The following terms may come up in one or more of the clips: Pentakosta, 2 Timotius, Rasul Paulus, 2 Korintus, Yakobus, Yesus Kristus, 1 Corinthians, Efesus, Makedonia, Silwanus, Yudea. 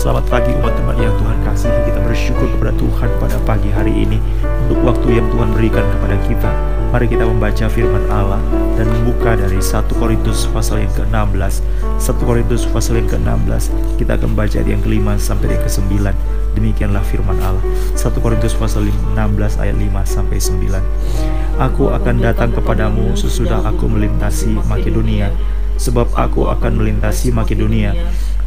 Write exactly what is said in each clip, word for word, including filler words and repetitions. Selamat pagi umat-umat yang Tuhan kasihi. Kita bersyukur kepada Tuhan pada pagi hari ini untuk waktu yang Tuhan berikan kepada kita. Mari kita membaca firman Allah dan membuka dari satu Korintus pasal yang ke enam belas. satu Korintus pasal yang ke enam belas. Kita akan baca dari yang kelima sampai yang ke sembilan. Demikianlah firman Allah. satu Korintus pasal enam belas ayat lima sampai sembilan. Aku akan datang kepadamu sesudah aku melintasi Makedonia, sebab aku akan melintasi Makedonia.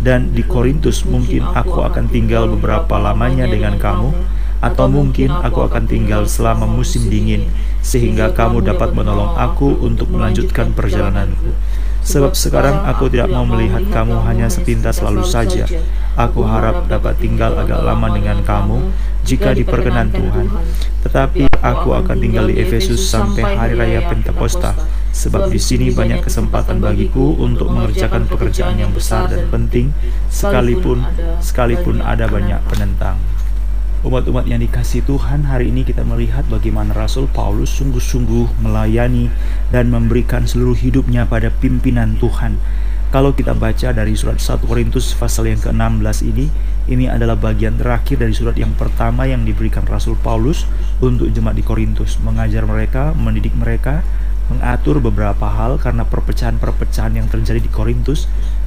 Dan di Korintus mungkin aku akan tinggal beberapa lamanya dengan kamu, atau mungkin aku akan tinggal selama musim dingin, sehingga kamu dapat menolong aku untuk melanjutkan perjalananku. Sebab sekarang aku tidak mau melihat kamu hanya sepintas lalu saja. Aku harap dapat tinggal agak lama dengan kamu, jika diperkenan Tuhan. Tetapi aku akan tinggal di Efesus sampai hari raya Pentakosta, sebab di sini banyak kesempatan bagiku untuk mengerjakan pekerjaan yang besar dan penting, sekalipun sekalipun ada banyak penentang. Umat-umat yang dikasihi Tuhan, hari ini kita melihat bagaimana Rasul Paulus sungguh-sungguh melayani dan memberikan seluruh hidupnya pada pimpinan Tuhan. Kalau kita baca dari surat satu Korintus pasal yang ke enam belas ini, ini adalah bagian terakhir dari surat yang pertama yang diberikan Rasul Paulus untuk jemaat di Korintus, mengajar mereka, mendidik mereka, mengatur beberapa hal karena perpecahan-perpecahan yang terjadi di Korintus,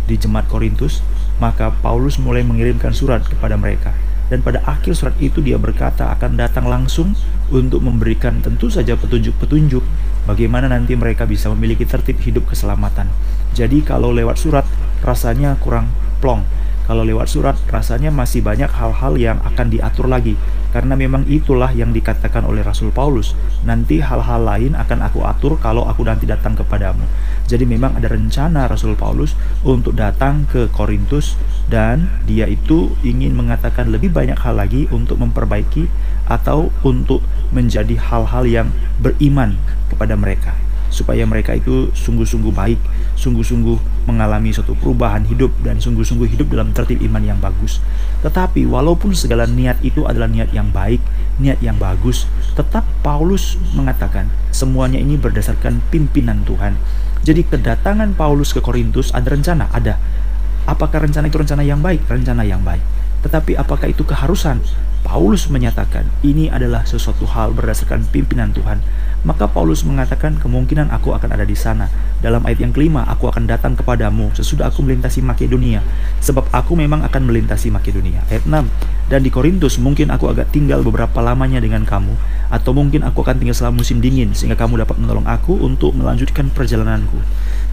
di jemaat Korintus, maka Paulus mulai mengirimkan surat kepada mereka. Dan pada akhir surat itu dia berkata akan datang langsung untuk memberikan tentu saja petunjuk-petunjuk bagaimana nanti mereka bisa memiliki tertib hidup keselamatan. Jadi kalau lewat surat rasanya kurang plong. Kalau lewat surat rasanya masih banyak hal-hal yang akan diatur lagi. Karena memang itulah yang dikatakan oleh Rasul Paulus. Nanti hal-hal lain akan aku atur kalau aku nanti datang kepadamu. Jadi memang ada rencana Rasul Paulus untuk datang ke Korintus, dan dia itu ingin mengatakan lebih banyak hal lagi untuk memperbaiki atau untuk menjadi hal-hal yang beriman kepada mereka, supaya mereka itu sungguh-sungguh baik, sungguh-sungguh mengalami suatu perubahan hidup, dan sungguh-sungguh hidup dalam tertib iman yang bagus. Tetapi walaupun segala niat itu adalah niat yang baik, niat yang bagus, tetap Paulus mengatakan semuanya ini berdasarkan pimpinan Tuhan. Jadi kedatangan Paulus ke Korintus ada rencana, ada. Apakah rencana itu rencana yang baik? Rencana yang baik. Tetapi apakah itu keharusan? Paulus menyatakan ini adalah sesuatu hal berdasarkan pimpinan Tuhan. Maka Paulus mengatakan kemungkinan aku akan ada di sana. Dalam ayat yang kelima, aku akan datang kepadamu sesudah aku melintasi Makedonia, sebab aku memang akan melintasi Makedonia. Ayat enam, dan di Korintus mungkin aku agak tinggal beberapa lamanya dengan kamu, atau mungkin aku akan tinggal selama musim dingin, sehingga kamu dapat menolong aku untuk melanjutkan perjalananku.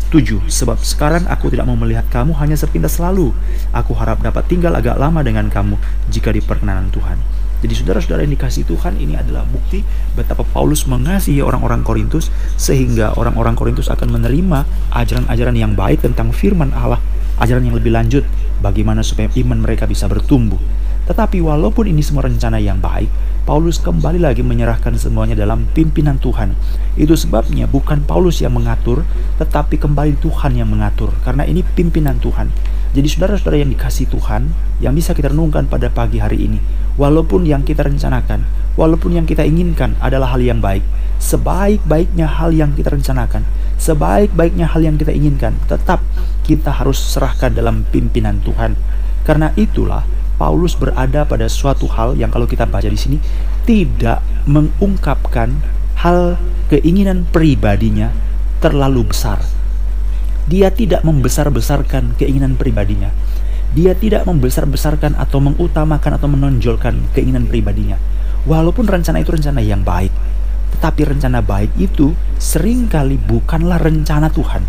Tujuh, sebab sekarang aku tidak mau melihat kamu hanya sepintas lalu. Aku harap dapat tinggal agak lama dengan kamu jika diperkenan Tuhan. Jadi saudara-saudara yang dikasihi Tuhan, ini adalah bukti betapa Paulus mengasihi orang-orang Korintus, sehingga orang-orang Korintus akan menerima ajaran-ajaran yang baik tentang firman Allah, ajaran yang lebih lanjut bagaimana supaya iman mereka bisa bertumbuh. Tetapi walaupun ini semua rencana yang baik, Paulus kembali lagi menyerahkan semuanya dalam pimpinan Tuhan. Itu sebabnya bukan Paulus yang mengatur, tetapi kembali Tuhan yang mengatur, karena ini pimpinan Tuhan. Jadi saudara-saudara yang dikasihi Tuhan, yang bisa kita renungkan pada pagi hari ini, walaupun yang kita rencanakan, walaupun yang kita inginkan adalah hal yang baik, sebaik-baiknya hal yang kita rencanakan, sebaik-baiknya hal yang kita inginkan, tetap kita harus serahkan dalam pimpinan Tuhan. Karena itulah Paulus berada pada suatu hal yang kalau kita baca di sini tidak mengungkapkan hal keinginan pribadinya terlalu besar. Dia tidak membesar-besarkan keinginan pribadinya. Dia tidak membesar-besarkan atau mengutamakan atau menonjolkan keinginan pribadinya. Walaupun rencana itu rencana yang baik, tetapi rencana baik itu seringkali bukanlah rencana Tuhan.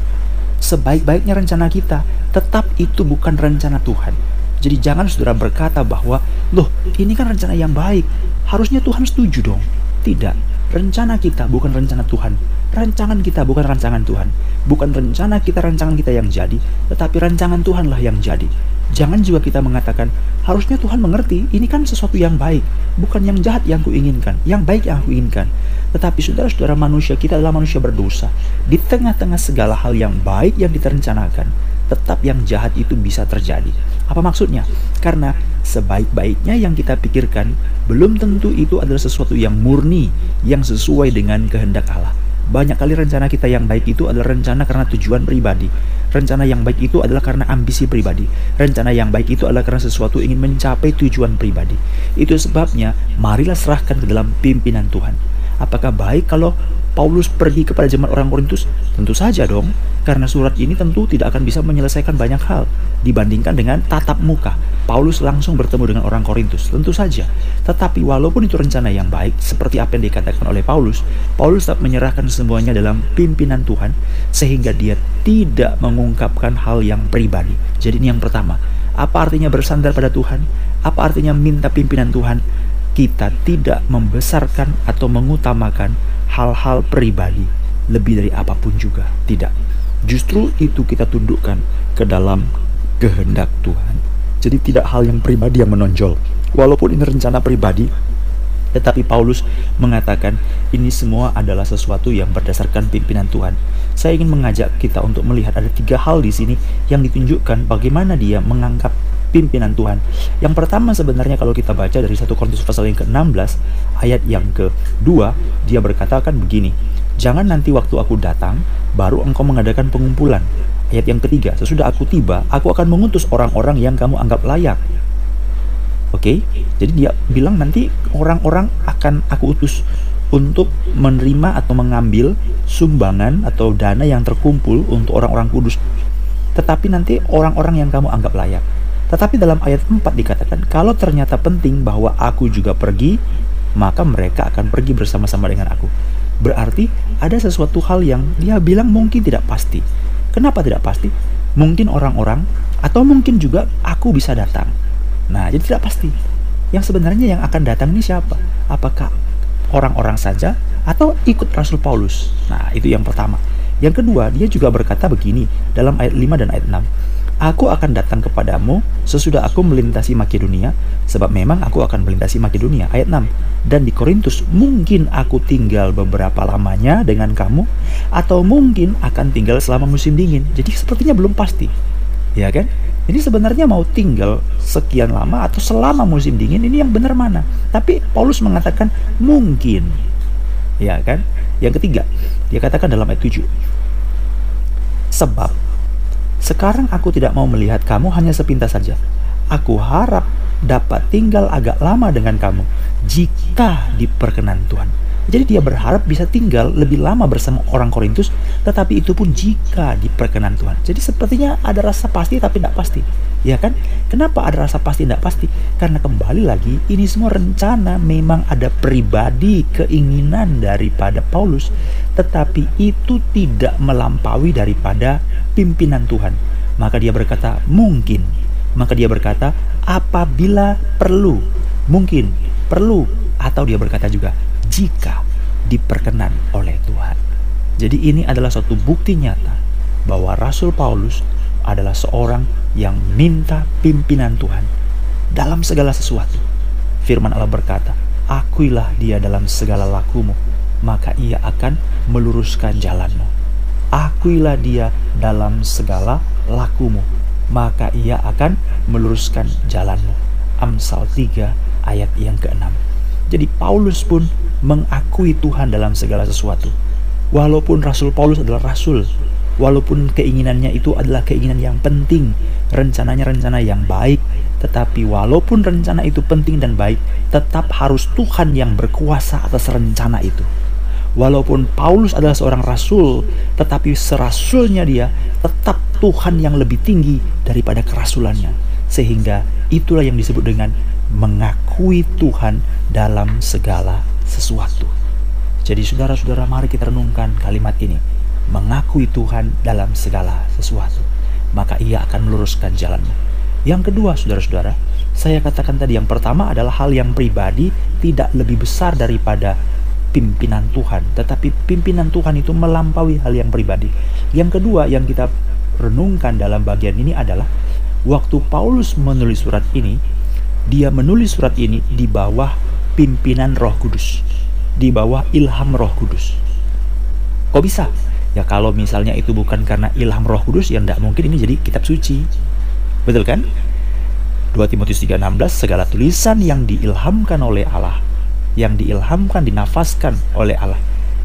Sebaik-baiknya rencana kita, tetap itu bukan rencana Tuhan. Jadi jangan saudara berkata bahwa, loh ini kan rencana yang baik, harusnya Tuhan setuju dong. Tidak. Rencana kita bukan rencana Tuhan. Rancangan kita bukan rancangan Tuhan. Bukan rencana kita, rancangan kita yang jadi, tetapi rancangan Tuhanlah yang jadi. Jangan juga kita mengatakan, harusnya Tuhan mengerti, ini kan sesuatu yang baik, bukan yang jahat yang kuinginkan, yang baik yang aku inginkan. Tetapi saudara-saudara, manusia kita adalah manusia berdosa. Di tengah-tengah segala hal yang baik yang direncanakan, tetap yang jahat itu bisa terjadi. Apa maksudnya? Karena sebaik-baiknya yang kita pikirkan belum tentu itu adalah sesuatu yang murni, yang sesuai dengan kehendak Allah. Banyak kali rencana kita yang baik itu adalah rencana karena tujuan pribadi. Rencana yang baik itu adalah karena ambisi pribadi. Rencana yang baik itu adalah karena sesuatu ingin mencapai tujuan pribadi. Itu sebabnya marilah serahkan ke dalam pimpinan Tuhan. Apakah baik kalau Paulus pergi kepada jemaat orang Korintus? Tentu saja dong, karena surat ini tentu tidak akan bisa menyelesaikan banyak hal dibandingkan dengan tatap muka. Paulus langsung bertemu dengan orang Korintus, tentu saja. Tetapi walaupun itu rencana yang baik, seperti apa yang dikatakan oleh Paulus, Paulus tetap menyerahkan semuanya dalam pimpinan Tuhan, sehingga dia tidak mengungkapkan hal yang pribadi. Jadi ini yang pertama, apa artinya bersandar pada Tuhan? Apa artinya minta pimpinan Tuhan? Kita tidak membesarkan atau mengutamakan hal-hal pribadi lebih dari apapun juga, tidak. Justru itu kita tundukkan ke dalam kehendak Tuhan. Jadi tidak hal yang pribadi yang menonjol, walaupun ini rencana pribadi, tetapi Paulus mengatakan ini semua adalah sesuatu yang berdasarkan pimpinan Tuhan. Saya ingin mengajak kita untuk melihat ada tiga hal di sini yang ditunjukkan bagaimana dia menganggap pimpinan Tuhan. Yang pertama sebenarnya kalau kita baca dari satu Korintus pasal yang ke enam belas ayat yang kedua, dia berkatakan begini, jangan nanti waktu aku datang baru engkau mengadakan pengumpulan. Ayat yang ketiga, sesudah aku tiba aku akan mengutus orang-orang yang kamu anggap layak. Oke, okay? Jadi dia bilang nanti orang-orang akan aku utus untuk menerima atau mengambil sumbangan atau dana yang terkumpul untuk orang-orang kudus, tetapi nanti orang-orang yang kamu anggap layak. Tetapi dalam ayat empat dikatakan, kalau ternyata penting bahwa aku juga pergi, maka mereka akan pergi bersama-sama dengan aku. Berarti ada sesuatu hal yang dia bilang mungkin tidak pasti. Kenapa tidak pasti? Mungkin orang-orang, atau mungkin juga aku bisa datang. Nah, jadi tidak pasti. Yang sebenarnya yang akan datang ini siapa? Apakah orang-orang saja, atau ikut Rasul Paulus? Nah, itu yang pertama. Yang kedua, dia juga berkata begini dalam ayat lima dan ayat enam. Aku akan datang kepadamu sesudah aku melintasi Makedonia, sebab memang aku akan melintasi Makedonia. Ayat enam. Dan di Korintus mungkin aku tinggal beberapa lamanya dengan kamu, atau mungkin akan tinggal selama musim dingin. Jadi sepertinya belum pasti, ya kan? Jadi sebenarnya mau tinggal sekian lama atau selama musim dingin, ini yang benar mana? Tapi Paulus mengatakan mungkin, ya kan? Yang ketiga, dia katakan dalam ayat tujuh, sebab sekarang aku tidak mau melihat kamu hanya sepintas saja. Aku harap dapat tinggal agak lama dengan kamu jika diperkenan Tuhan. Jadi dia berharap bisa tinggal lebih lama bersama orang Korintus, tetapi itu pun jika diperkenan Tuhan. Jadi sepertinya ada rasa pasti tapi tidak pasti, ya kan? Kenapa ada rasa pasti tidak pasti? Karena kembali lagi, ini semua rencana, memang ada pribadi keinginan daripada Paulus, tetapi itu tidak melampaui daripada pimpinan Tuhan. Maka dia berkata mungkin. Maka dia berkata apabila perlu, mungkin perlu, atau dia berkata juga jika diperkenan oleh Tuhan. Jadi ini adalah suatu bukti nyata bahwa Rasul Paulus adalah seorang yang minta pimpinan Tuhan dalam segala sesuatu. Firman Allah berkata, akuilah dia dalam segala lakumu, maka ia akan meluruskan jalanmu. Akuilah dia dalam segala lakumu, maka ia akan meluruskan jalanmu. Amsal tiga ayat yang keenam. Jadi Paulus pun mengakui Tuhan dalam segala sesuatu. Walaupun Rasul Paulus adalah rasul, walaupun keinginannya itu adalah keinginan yang penting, rencananya rencana yang baik, tetapi walaupun rencana itu penting dan baik, tetap harus Tuhan yang berkuasa atas rencana itu. Walaupun Paulus adalah seorang rasul, tetapi serasulnya dia tetap Tuhan yang lebih tinggi daripada kerasulannya. Sehingga itulah yang disebut dengan mengakui Tuhan dalam segala sesuatu. Jadi saudara-saudara, mari kita renungkan kalimat ini. Mengakui Tuhan dalam segala sesuatu, maka ia akan meluruskan jalannya. Yang kedua, saudara-saudara, saya katakan tadi yang pertama adalah hal yang pribadi tidak lebih besar daripada pimpinan Tuhan, tetapi pimpinan Tuhan itu melampaui hal yang pribadi. Yang kedua yang kita renungkan dalam bagian ini adalah waktu Paulus menulis surat ini, dia menulis surat ini di bawah pimpinan Roh Kudus, di bawah ilham Roh Kudus. Kok bisa? Ya kalau misalnya itu bukan karena ilham Roh Kudus, ya tidak mungkin ini jadi kitab suci, betul kan? dua Timotius tiga enam belas, segala tulisan yang diilhamkan oleh Allah, yang diilhamkan, dinafaskan oleh Allah,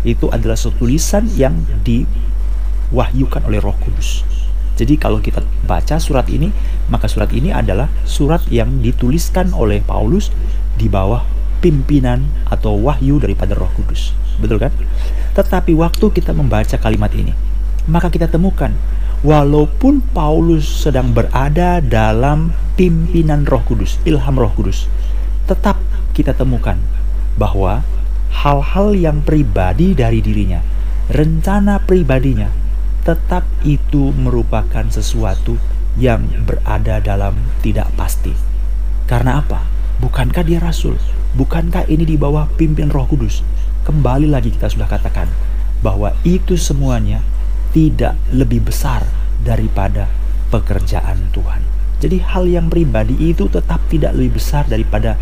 itu adalah suatu tulisan yang diwahyukan oleh Roh Kudus. Jadi kalau kita baca surat ini, maka surat ini adalah surat yang dituliskan oleh Paulus di bawah pimpinan atau wahyu daripada Roh Kudus. Betul kan? Tetapi waktu kita membaca kalimat ini, maka kita temukan walaupun Paulus sedang berada dalam pimpinan Roh Kudus, ilham Roh Kudus, tetap kita temukan bahwa hal-hal yang pribadi dari dirinya, rencana pribadinya, tetap itu merupakan sesuatu yang berada dalam tidak pasti. Karena apa? Bukankah dia rasul? Bukankah ini di bawah pimpin Roh Kudus? Kembali lagi kita sudah katakan bahwa itu semuanya tidak lebih besar daripada pekerjaan Tuhan. Jadi hal yang pribadi itu tetap tidak lebih besar daripada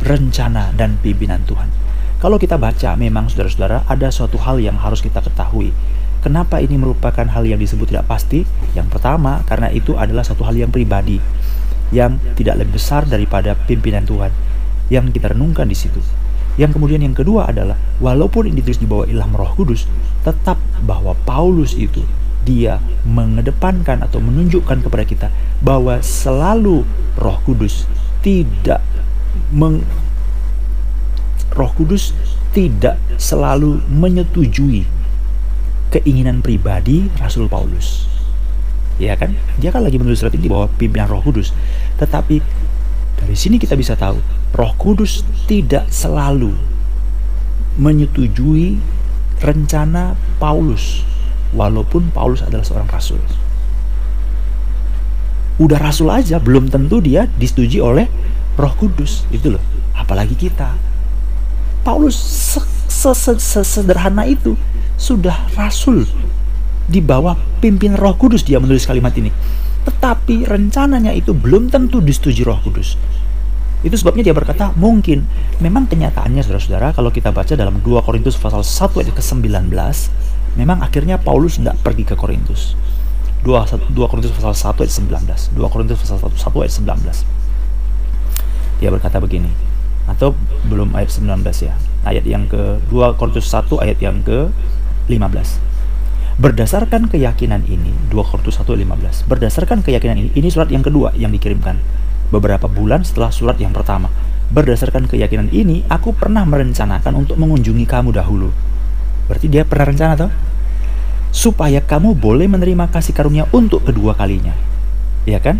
rencana dan pimpinan Tuhan. Kalau kita baca, memang saudara-saudara ada suatu hal yang harus kita ketahui. Kenapa ini merupakan hal yang disebut tidak pasti? Yang pertama, karena itu adalah satu hal yang pribadi yang tidak lebih besar daripada pimpinan Tuhan yang kita renungkan di situ. Yang kemudian yang kedua adalah walaupun ini ditulis di bawah ilham Roh Kudus, tetap bahwa Paulus itu dia mengedepankan atau menunjukkan kepada kita bahwa selalu Roh Kudus tidak meng Roh Kudus tidak selalu menyetujui keinginan pribadi Rasul Paulus. Ya kan? Dia kan lagi menulis surat ini di bawah pimpinan Roh Kudus. Tetapi dari sini kita bisa tahu Roh Kudus tidak selalu menyetujui rencana Paulus, walaupun Paulus adalah seorang rasul. Udah rasul aja belum tentu dia disetujui oleh Roh Kudus, itu loh. Apalagi kita. Paulus sesederhana itu sudah rasul di bawah pimpinan Roh Kudus, dia menulis kalimat ini. Tetapi rencananya itu belum tentu disetujui Roh Kudus. Itu sebabnya dia berkata mungkin. Memang kenyataannya saudara-saudara, kalau kita baca dalam dua Korintus pasal satu ayat ke sembilan belas, memang akhirnya Paulus tidak pergi ke Korintus. dua Korintus pasal satu ayat sembilan belas, dua Korintus pasal satu ayat sembilan belas dia berkata begini, atau belum ayat sembilan belas ya, ayat yang ke dua Korintus satu ayat yang ke lima belas. Berdasarkan keyakinan ini, dua Korintus satu ayat lima belas, berdasarkan keyakinan ini, ini surat yang kedua yang dikirimkan beberapa bulan setelah surat yang pertama. Berdasarkan keyakinan ini, aku pernah merencanakan untuk mengunjungi kamu dahulu. Berarti dia pernah rencana toh? Supaya kamu boleh menerima kasih karunia untuk kedua kalinya. Iya kan?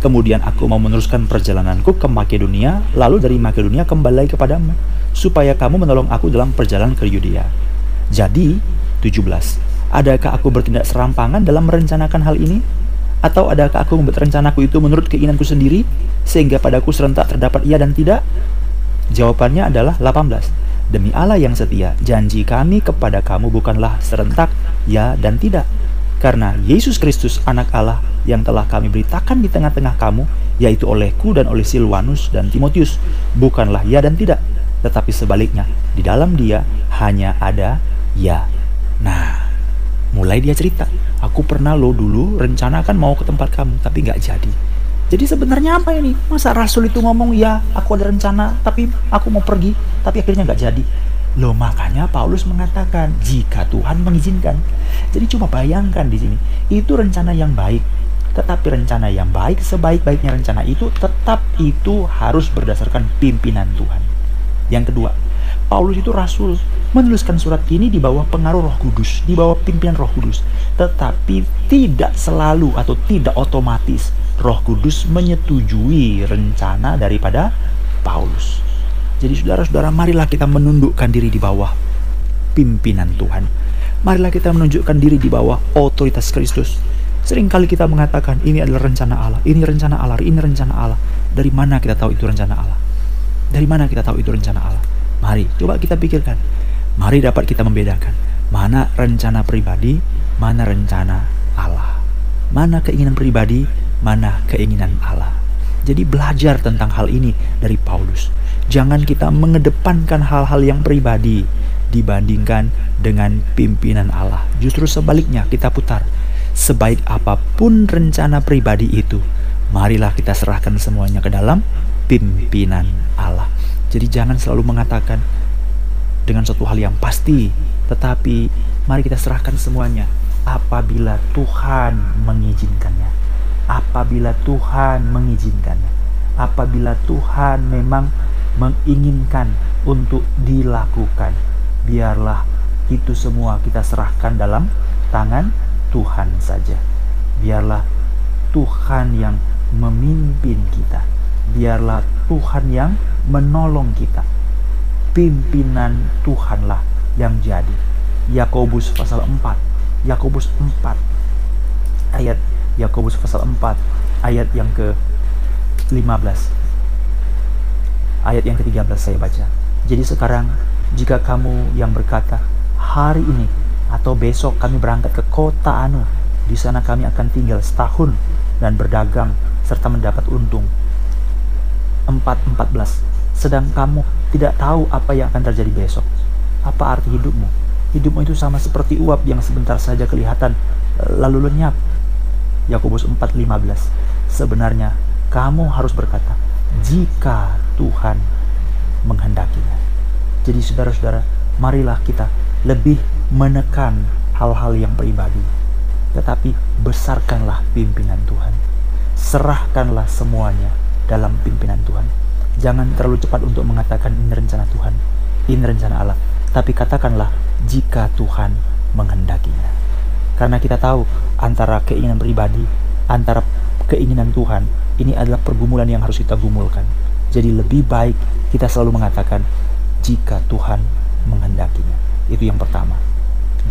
Kemudian aku mau meneruskan perjalananku ke Makedonia, lalu dari Makedonia kembali kepadamu, supaya kamu menolong aku dalam perjalanan ke Yudea. Jadi, tujuh belas. Adakah aku bertindak serampangan dalam merencanakan hal ini? Atau adakah aku membuat rencanaku itu menurut keinginanku sendiri, sehingga padaku serentak terdapat iya dan tidak? Jawabannya adalah delapan belas. Demi Allah yang setia, janji kami kepada kamu bukanlah serentak ya dan tidak. Karena Yesus Kristus anak Allah yang telah kami beritakan di tengah-tengah kamu, yaitu olehku dan oleh Silwanus dan Timotius, bukanlah ya dan tidak. Tetapi sebaliknya, di dalam dia hanya ada ya. Nah, mulai dia cerita, aku pernah lo dulu rencanakan mau ke tempat kamu, tapi nggak jadi. Jadi sebenarnya apa ini? Masa rasul itu ngomong, ya aku ada rencana, tapi aku mau pergi, tapi akhirnya nggak jadi. Loh, makanya Paulus mengatakan, jika Tuhan mengizinkan. Jadi cuma bayangkan di sini, itu rencana yang baik. Tetapi rencana yang baik, sebaik-baiknya rencana itu, tetap itu harus berdasarkan pimpinan Tuhan. Yang kedua, Paulus itu rasul, menuliskan surat ini di bawah pengaruh Roh Kudus, di bawah pimpinan Roh Kudus. Tetapi tidak selalu atau tidak otomatis Roh Kudus menyetujui rencana daripada Paulus. Jadi saudara-saudara, marilah kita menundukkan diri di bawah pimpinan Tuhan. Marilah kita menunjukkan diri di bawah otoritas Kristus. Seringkali kita mengatakan ini adalah rencana Allah, ini rencana Allah, ini rencana Allah. Dari mana kita tahu itu rencana Allah? Dari mana kita tahu itu rencana Allah? Mari, coba kita pikirkan. Mari dapat kita membedakan mana rencana pribadi, mana rencana Allah. Mana keinginan pribadi, mana keinginan Allah. Jadi belajar tentang hal ini dari Paulus. Jangan kita mengedepankan hal-hal yang pribadi dibandingkan dengan pimpinan Allah. Justru sebaliknya, kita putar. Sebaik apapun rencana pribadi itu, marilah kita serahkan semuanya ke dalam pimpinan Allah. Jadi jangan selalu mengatakan dengan suatu hal yang pasti Tetapi mari kita serahkan semuanya apabila Tuhan mengizinkannya. Apabila Tuhan mengizinkannya. Apabila Tuhan memang menginginkan untuk dilakukan, biarlah itu semua kita serahkan dalam tangan Tuhan saja. Biarlah Tuhan yang memimpin kita. Biarlah Tuhan yang menolong kita. Pimpinan Tuhanlah yang jadi. Yakobus pasal empat. Yakobus empat. Ayat Yakobus pasal empat ayat yang ke lima belas. Ayat yang ke tiga belas saya baca. Jadi sekarang jika kamu yang berkata, hari ini atau besok kami berangkat ke kota anu, di sana kami akan tinggal setahun dan berdagang serta mendapat untung. empat empat belas. Sedang kamu tidak tahu apa yang akan terjadi besok. Apa arti hidupmu? Hidupmu itu sama seperti uap yang sebentar saja kelihatan lalu lenyap. Yakobus empat lima belas. Sebenarnya kamu harus berkata, jika Tuhan menghendakinya. Jadi saudara-saudara, marilah kita lebih menekan hal-hal yang pribadi, tetapi besarkanlah pimpinan Tuhan. Serahkanlah semuanya dalam pimpinan Tuhan. Jangan terlalu cepat untuk mengatakan ini rencana Tuhan, ini rencana Allah, tapi katakanlah jika Tuhan menghendakinya. Karena kita tahu antara keinginan pribadi, antara keinginan Tuhan, ini adalah pergumulan yang harus kita gumulkan. Jadi lebih baik kita selalu mengatakan jika Tuhan menghendakinya. Itu yang pertama.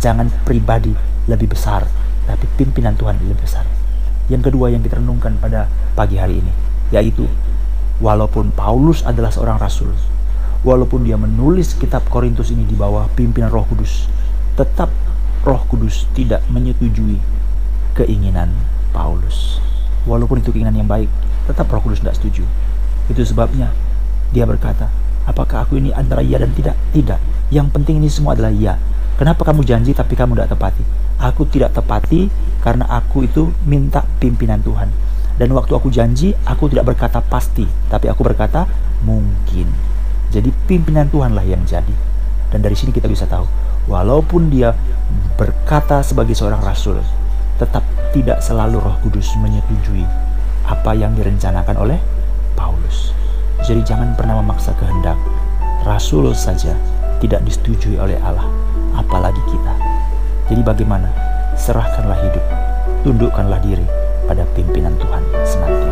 Jangan pribadi lebih besar, tapi pimpinan Tuhan lebih besar. Yang kedua yang kita renungkan pada pagi hari ini, yaitu walaupun Paulus adalah seorang rasul, walaupun dia menulis kitab Korintus ini di bawah pimpinan Roh Kudus, tetap Roh Kudus tidak menyetujui keinginan Paulus. Walaupun itu keinginan yang baik, tetap Roh Kudus tidak setuju. Itu sebabnya dia berkata, apakah aku ini antara ya dan tidak? Tidak. Yang penting ini semua adalah ya. Kenapa kamu janji tapi kamu tidak tepati? Aku tidak tepati karena aku itu minta pimpinan Tuhan. Dan waktu aku janji, aku tidak berkata pasti, tapi aku berkata mungkin. Jadi pimpinan Tuhanlah yang jadi. Dan dari sini kita bisa tahu, walaupun dia berkata sebagai seorang rasul, tetap tidak selalu Roh Kudus menyetujui apa yang direncanakan oleh Paulus. Jadi jangan pernah memaksa kehendak. Rasul saja tidak disetujui oleh Allah, apalagi kita. Jadi bagaimana? Serahkanlah hidup, tundukkanlah diri pada pimpinan Tuhan senantiasa.